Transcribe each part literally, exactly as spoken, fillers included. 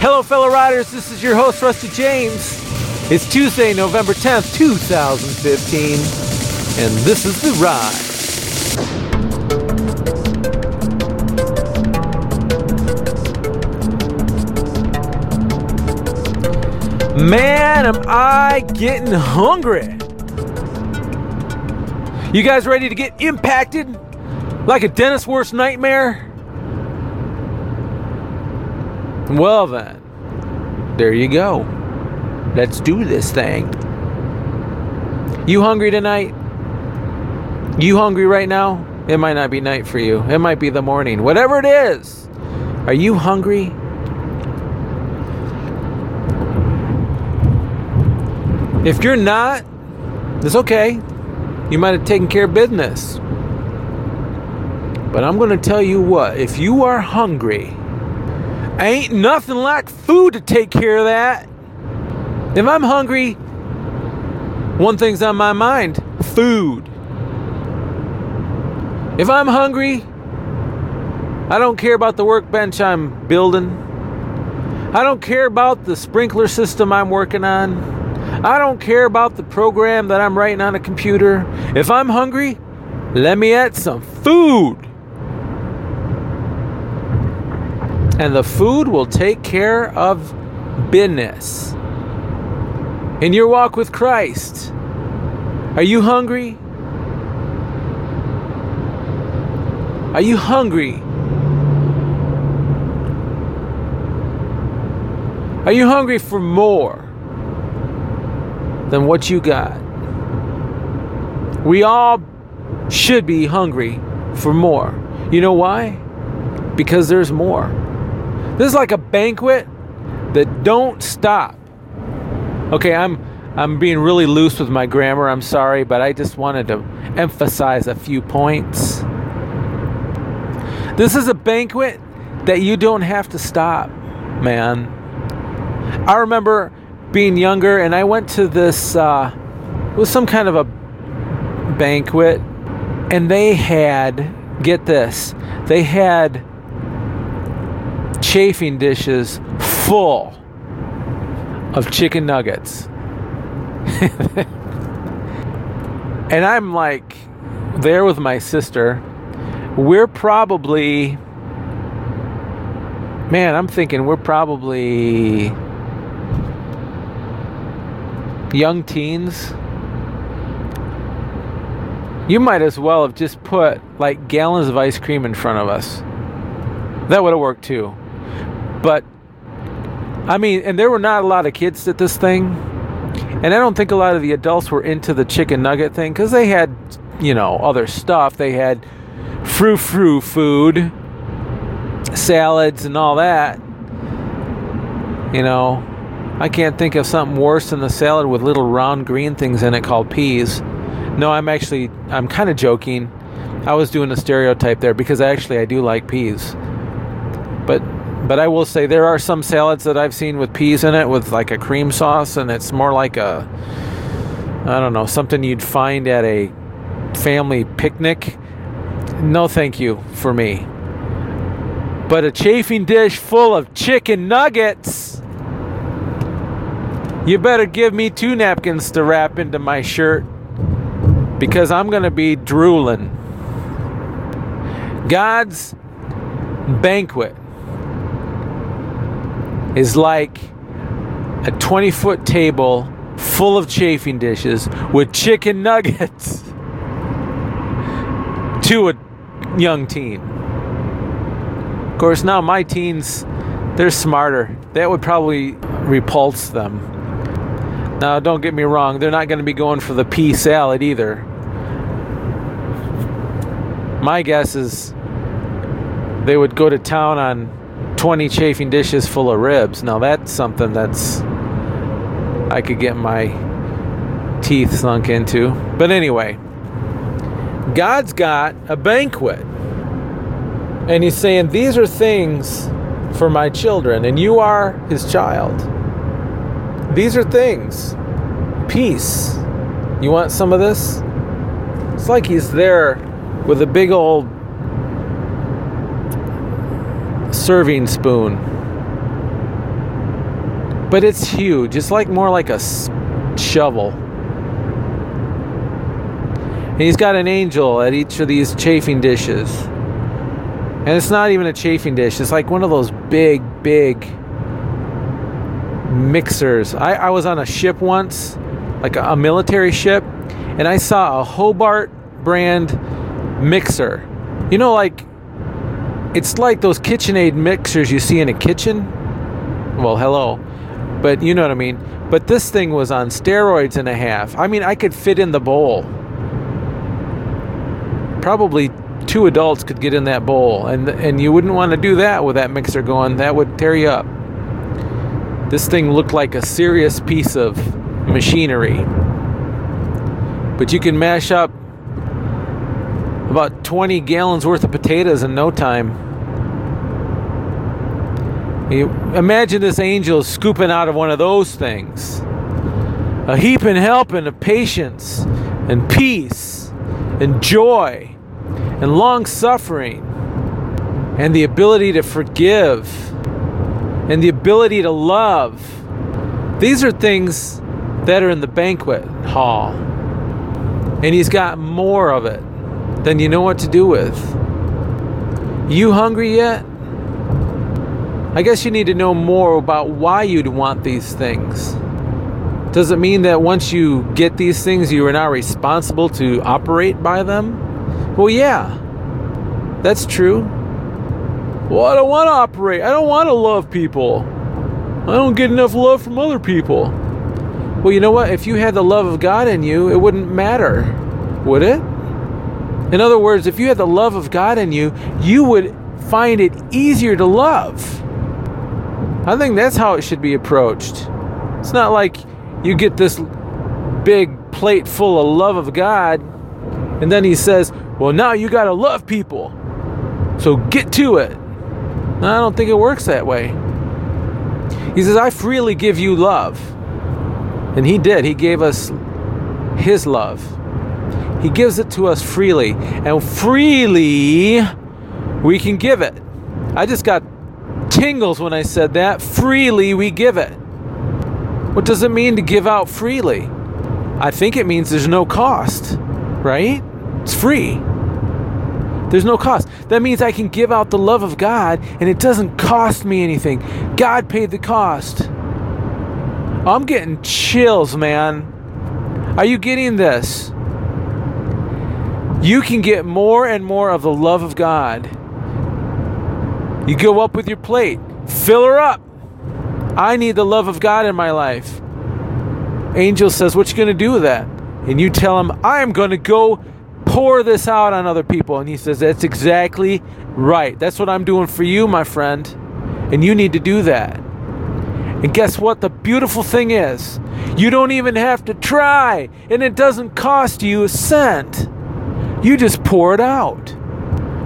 Hello, fellow riders. This is your host, Rusty James. It's Tuesday, November tenth, two thousand fifteen, and this is The Ride. Man, am I getting hungry. You guys ready to get impacted like a Dennis Wurst nightmare? Well then, there you go. Let's do this thing. You hungry tonight? You hungry right now? It might not be night for you. It might be the morning. Whatever it is, are you hungry? If you're not, it's okay. You might have taken care of business. But I'm going to tell you what. If you are hungry, ain't nothing like food to take care of that. If I'm hungry, one thing's on my mind. Food. If I'm hungry, I don't care about the workbench I'm building. I don't care about the sprinkler system I'm working on. I don't care about the program that I'm writing on a computer. If I'm hungry, let me add some food. And the food will take care of business. In your walk with Christ, are you hungry? Are you hungry? Are you hungry for more than what you got? We all should be hungry for more. You know why? Because there's more. This is like a banquet that don't stop. Okay, I'm I'm being really loose with my grammar, I'm sorry, but I just wanted to emphasize a few points. This is a banquet that you don't have to stop, man. I remember being younger, and I went to this, uh, it was some kind of a banquet, and they had, get this, they had chafing dishes full of chicken nuggets. And I'm like, there with my sister, we're probably, man, I'm thinking we're probably young teens. You might as well have just put like gallons of ice cream in front of us. That would have worked too. But I mean, and there were not a lot of kids at this thing, and I don't think a lot of the adults were into the chicken nugget thing, because they had, you know, other stuff. They had frou-frou food, salads and all that. You know, I can't think of something worse than the salad with little round green things in it called peas. No, I'm actually, I'm kind of joking. I was doing a stereotype there, because actually I do like peas. But but I will say there are some salads that I've seen with peas in it, with like a cream sauce, and it's more like a, I don't know, something you'd find at a family picnic. No thank you for me. But a chafing dish full of chicken nuggets? You better give me two napkins to wrap into my shirt, because I'm going to be drooling. God's banquet is like a twenty-foot table full of chafing dishes with chicken nuggets to a young teen. Of course, now my teens, they're smarter. That would probably repulse them. Now, don't get me wrong, they're not going to be going for the pea salad either. My guess is they would go to town on twenty chafing dishes full of ribs. Now, that's something that's I could get my teeth sunk into. But anyway, God's got a banquet. And he's saying, these are things for my children. And you are his child. These are things. Peace. You want some of this? It's like he's there with a big old serving spoon. But it's huge. It's like more like a shovel. And he's got an angel at each of these chafing dishes. And it's not even a chafing dish. It's like one of those big, big mixers. I, I was on a ship once, like a, a military ship, and I saw a Hobart brand mixer. You know, like, it's like those KitchenAid mixers you see in a kitchen. Well, hello. But you know what I mean. But this thing was on steroids and a half. I mean, I could fit in the bowl. Probably two adults could get in that bowl, and and you wouldn't want to do that with that mixer going. That would tear you up. This thing looked like a serious piece of machinery. But you can mash up about twenty gallons worth of potatoes in no time. You imagine this angel scooping out of one of those things. A heap and helping of patience and peace and joy, and long-suffering, and the ability to forgive, and the ability to love. These are things that are in the banquet hall. And he's got more of it than you know what to do with. You hungry yet? I guess you need to know more about why you'd want these things. Does it mean that once you get these things, you are now responsible to operate by them? Well, yeah, that's true. Well, I don't want to operate. I don't want to love people. I don't get enough love from other people. Well, you know what? If you had the love of God in you, it wouldn't matter, would it? In other words, if you had the love of God in you, you would find it easier to love. I think that's how it should be approached. It's not like you get this big plate full of love of God, and then he says, well, now you got to love people, so get to it. No, I don't think it works that way. He says, I freely give you love. And he did. He gave us his love. He gives it to us freely, and freely we can give it. I just got tingles when I said that. Freely we give it. What does it mean to give out freely? I think it means there's no cost, right? It's free. There's no cost. That means I can give out the love of God, and it doesn't cost me anything. God paid the cost. I'm getting chills, man. Are you getting this? You can get more and more of the love of God. You go up with your plate. Fill her up. I need the love of God in my life. Angel says, what you going to do with that? And you tell him, I'm going to go pour this out on other people. And he says, that's exactly right. That's what I'm doing for you, my friend. And you need to do that. And guess what? The beautiful thing is, you don't even have to try. And it doesn't cost you a cent. You just pour it out.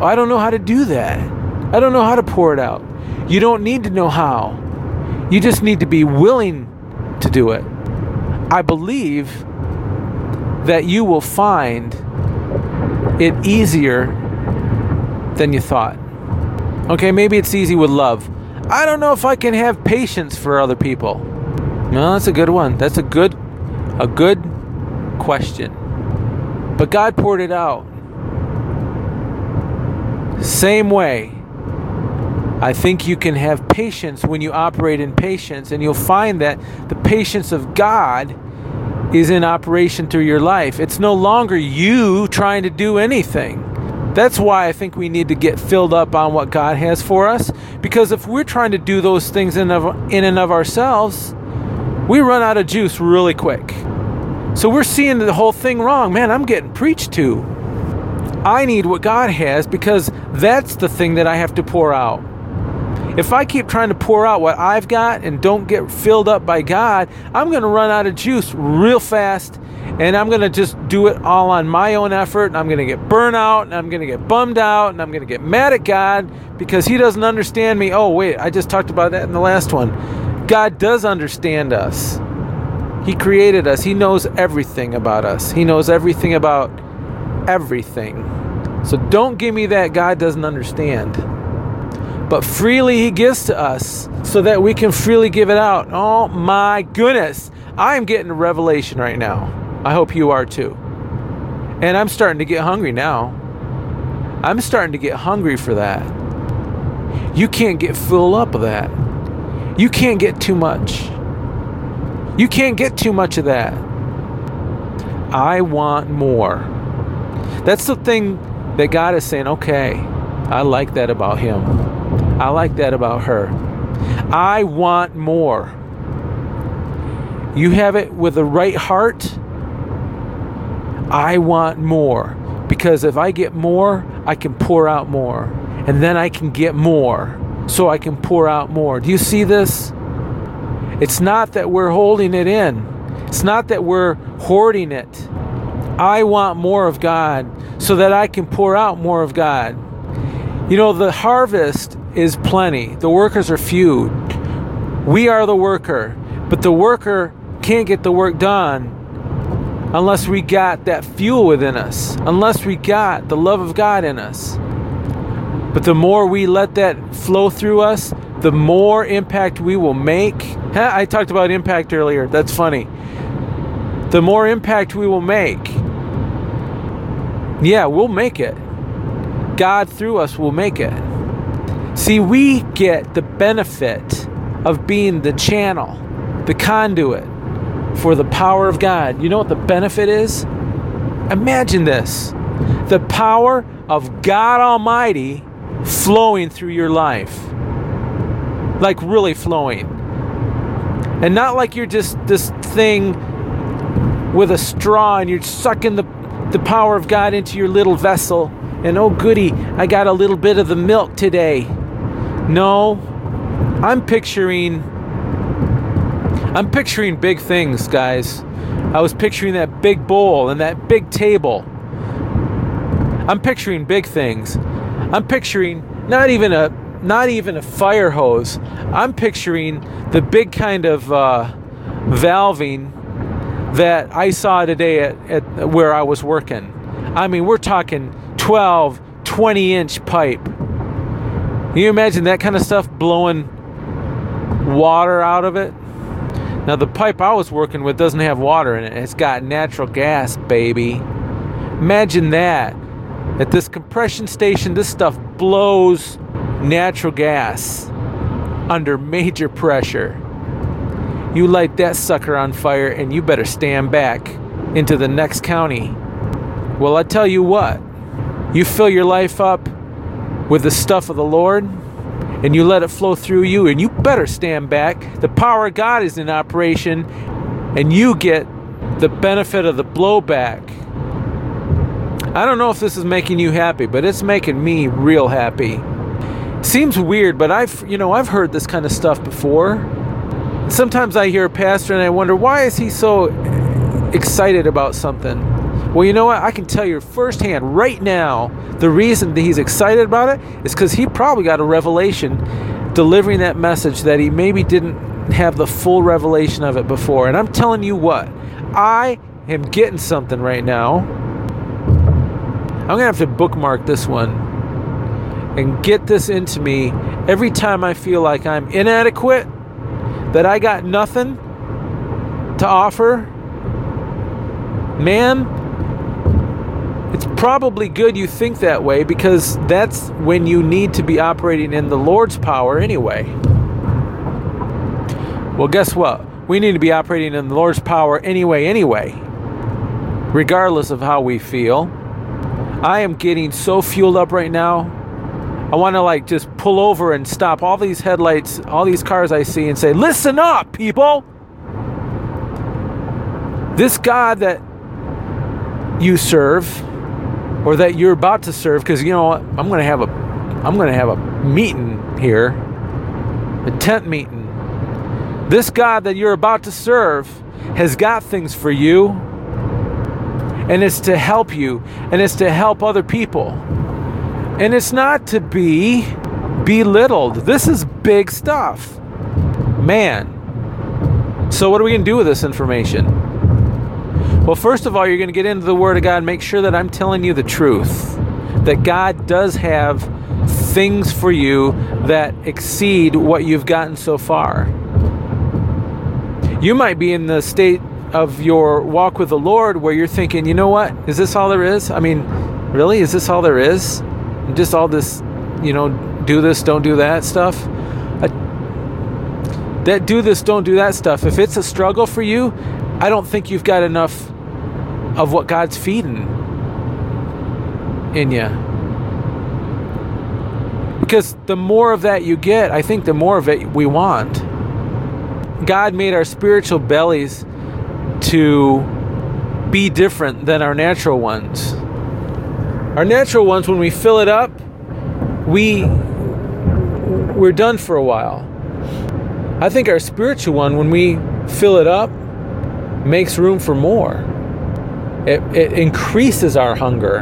Oh, I don't know how to do that. I don't know how to pour it out. You don't need to know how. You just need to be willing to do it. I believe that you will find it easier than you thought. Okay, maybe it's easy with love. I don't know if I can have patience for other people. No, that's a good one. That's a good, a good question. But God poured it out. Same way. I think you can have patience when you operate in patience, and you'll find that the patience of God is in operation through your life. It's no longer you trying to do anything. That's why I think we need to get filled up on what God has for us, because if we're trying to do those things in of, in and of ourselves, we run out of juice really quick. So we're seeing the whole thing wrong. Man, I'm getting preached to. I need what God has, because that's the thing that I have to pour out. If I keep trying to pour out what I've got and don't get filled up by God, I'm going to run out of juice real fast, and I'm going to just do it all on my own effort, and I'm going to get burnt out, and I'm going to get bummed out, and I'm going to get mad at God because he doesn't understand me. Oh, wait, I just talked about that in the last one. God does understand us. He created us. He knows everything about us. He knows everything about everything. So don't give me that God doesn't understand. but freely he gives to us so that we can freely give it out. Oh my goodness. I am getting a revelation right now. I hope you are too. And I'm starting to get hungry now. I'm starting to get hungry for that. You can't get filled up with that. You can't get too much. You can't get too much of that. I want more. That's the thing that God is saying, okay, I like that about him. I like that about her. I want more. You have it with the right heart. I want more. Because if I get more, I can pour out more. And then I can get more. So I can pour out more. Do you see this? It's not that we're holding it in. It's not that we're hoarding it. I want more of God so that I can pour out more of God. You know, the harvest is plenty. The workers are few. We are the worker. But the worker can't get the work done unless we got that fuel within us. Unless we got the love of God in us. But the more we let that flow through us, the more impact we will make. I talked about impact earlier. That's funny. The more impact we will make. Yeah, we'll make it. God through us will make it. See, we get the benefit of being the channel, the conduit for the power of God. You know what the benefit is? Imagine this. The power of God Almighty flowing through your life. Like really flowing. And not like you're just this thing with a straw and you're sucking the, the power of God into your little vessel. And oh goody, I got a little bit of the milk today. No, I'm picturing, I'm picturing big things, guys. I was picturing that big bowl and that big table. I'm picturing big things. I'm picturing not even a, not even a fire hose. I'm picturing the big kind of uh, valving that I saw today at, at where I was working. I mean, we're talking twelve, twenty inch pipe. Can you imagine that kind of stuff blowing water out of it? Now the pipe I was working with doesn't have water in it. It's got natural gas, baby. Imagine that. At this compression station, this stuff blows natural gas under major pressure. You light that sucker on fire and you better stand back into the next county. Well, I tell you what, you fill your life up with the stuff of the Lord and you let it flow through you and you better stand back. The power of God is in operation and you get the benefit of the blowback. I don't know if this is making you happy, but it's making me real happy. Seems weird, but I've, you know, I've heard this kind of stuff before. Sometimes I hear a pastor and I wonder, why is he so excited about something? Well, you know what? I can tell you firsthand right now, the reason that he's excited about it is because he probably got a revelation delivering that message that he maybe didn't have the full revelation of it before. And I'm telling you what, I am getting something right now. I'm going to have to bookmark this one and get this into me every time I feel like I'm inadequate, that I got nothing to offer. Man, it's probably good you think that way, because that's when you need to be operating in the Lord's power anyway. Well, guess what? We need to be operating in the Lord's power anyway, anyway, regardless of how we feel. I am getting so fueled up right now. I want to like just pull over and stop all these headlights, all these cars I see and say, listen up, people. This God that you serve, or that you're about to serve, because you know what, I'm going to have a, I'm going to have a meeting here, a tent meeting. This God that you're about to serve has got things for you, and it's to help you, and it's to help other people. And it's not to be belittled. This is big stuff. Man. So what are we going to do with this information? Well, first of all, you're going to get into the Word of God and make sure that I'm telling you the truth. That God does have things for you that exceed what you've gotten so far. You might be in the state of your walk with the Lord where you're thinking, you know what, is this all there is? I mean, really, is this all there is? Just all this, you know, do this, don't do that stuff? That do this, don't do that stuff. If it's a struggle for you, I don't think you've got enough of what God's feeding in you. Because the more of that you get, I think the more of it we want. God made our spiritual bellies to be different than our natural ones. Our natural ones, when we fill it up, we, we're done for a while. I think our spiritual one, when we fill it up, makes room for more. It, it increases our hunger.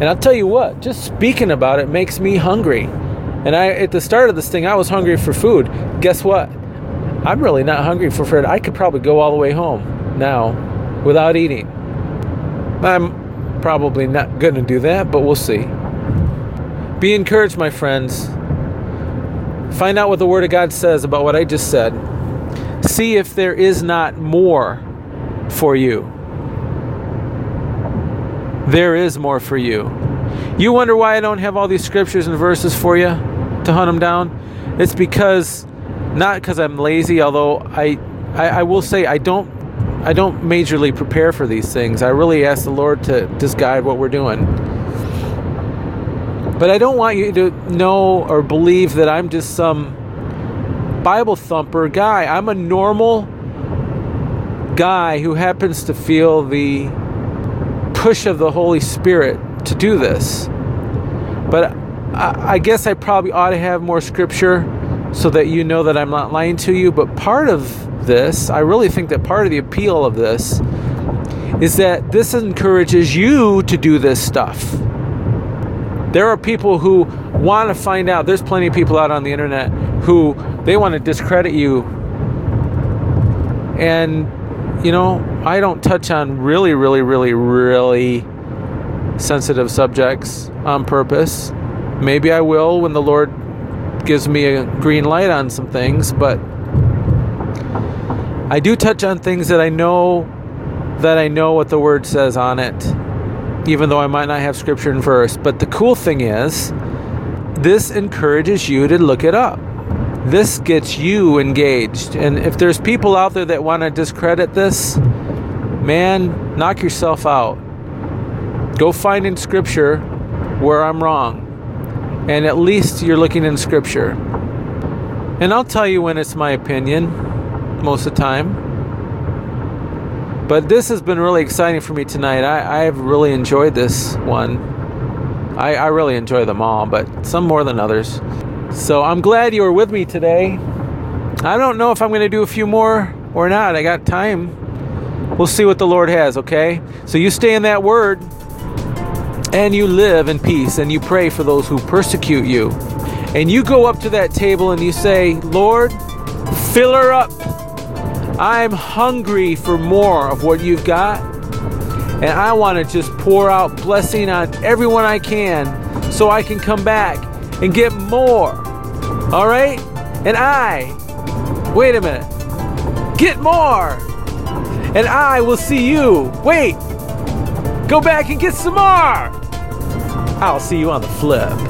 And I'll tell you what, just speaking about it makes me hungry. And I, at the start of this thing, I was hungry for food. Guess what? I'm really not hungry for food. I could probably go all the way home now without eating. I'm probably not going to do that, but we'll see. Be encouraged, my friends. Find out what the Word of God says about what I just said. See if there is not more for you. There is more for you. You wonder why I don't have all these scriptures and verses for you to hunt them down? It's because, not because I'm lazy, although I, I, I will say I don't, I don't majorly prepare for these things. I really ask the Lord to just guide what we're doing. But I don't want you to know or believe that I'm just some Bible thumper guy. I'm a normal guy who happens to feel the push of the Holy Spirit to do this. But I, I guess I probably ought to have more scripture so that you know that I'm not lying to you. But part of this, I really think that part of the appeal of this is that this encourages you to do this stuff. There are people who want to find out. There's plenty of people out on the internet who they want to discredit you. And, you know, I don't touch on really, really, really, really sensitive subjects on purpose. Maybe I will when the Lord gives me a green light on some things. But I do touch on things that I know that I know what the Word says on it, even though I might not have scripture in verse. But the cool thing is, this encourages you to look it up. This gets you engaged. And if there's people out there that want to discredit this, man, knock yourself out. Go find in scripture where I'm wrong. And at least you're looking in scripture. And I'll tell you when it's my opinion, most of the time. But this has been really exciting for me tonight. I, I've really enjoyed this one. I, I really enjoy them all, but some more than others. So I'm glad you were with me today. I don't know if I'm going to do a few more or not. I got time. We'll see what the Lord has, okay? So you stay in that Word, and you live in peace, and you pray for those who persecute you. And you go up to that table and you say, Lord, fill her up. I'm hungry for more of what you've got, and I want to just pour out blessing on everyone I can so I can come back and get more. All right? And I, wait a minute, get more. And I will see you. Wait, go back and get some more. I'll see you on the flip.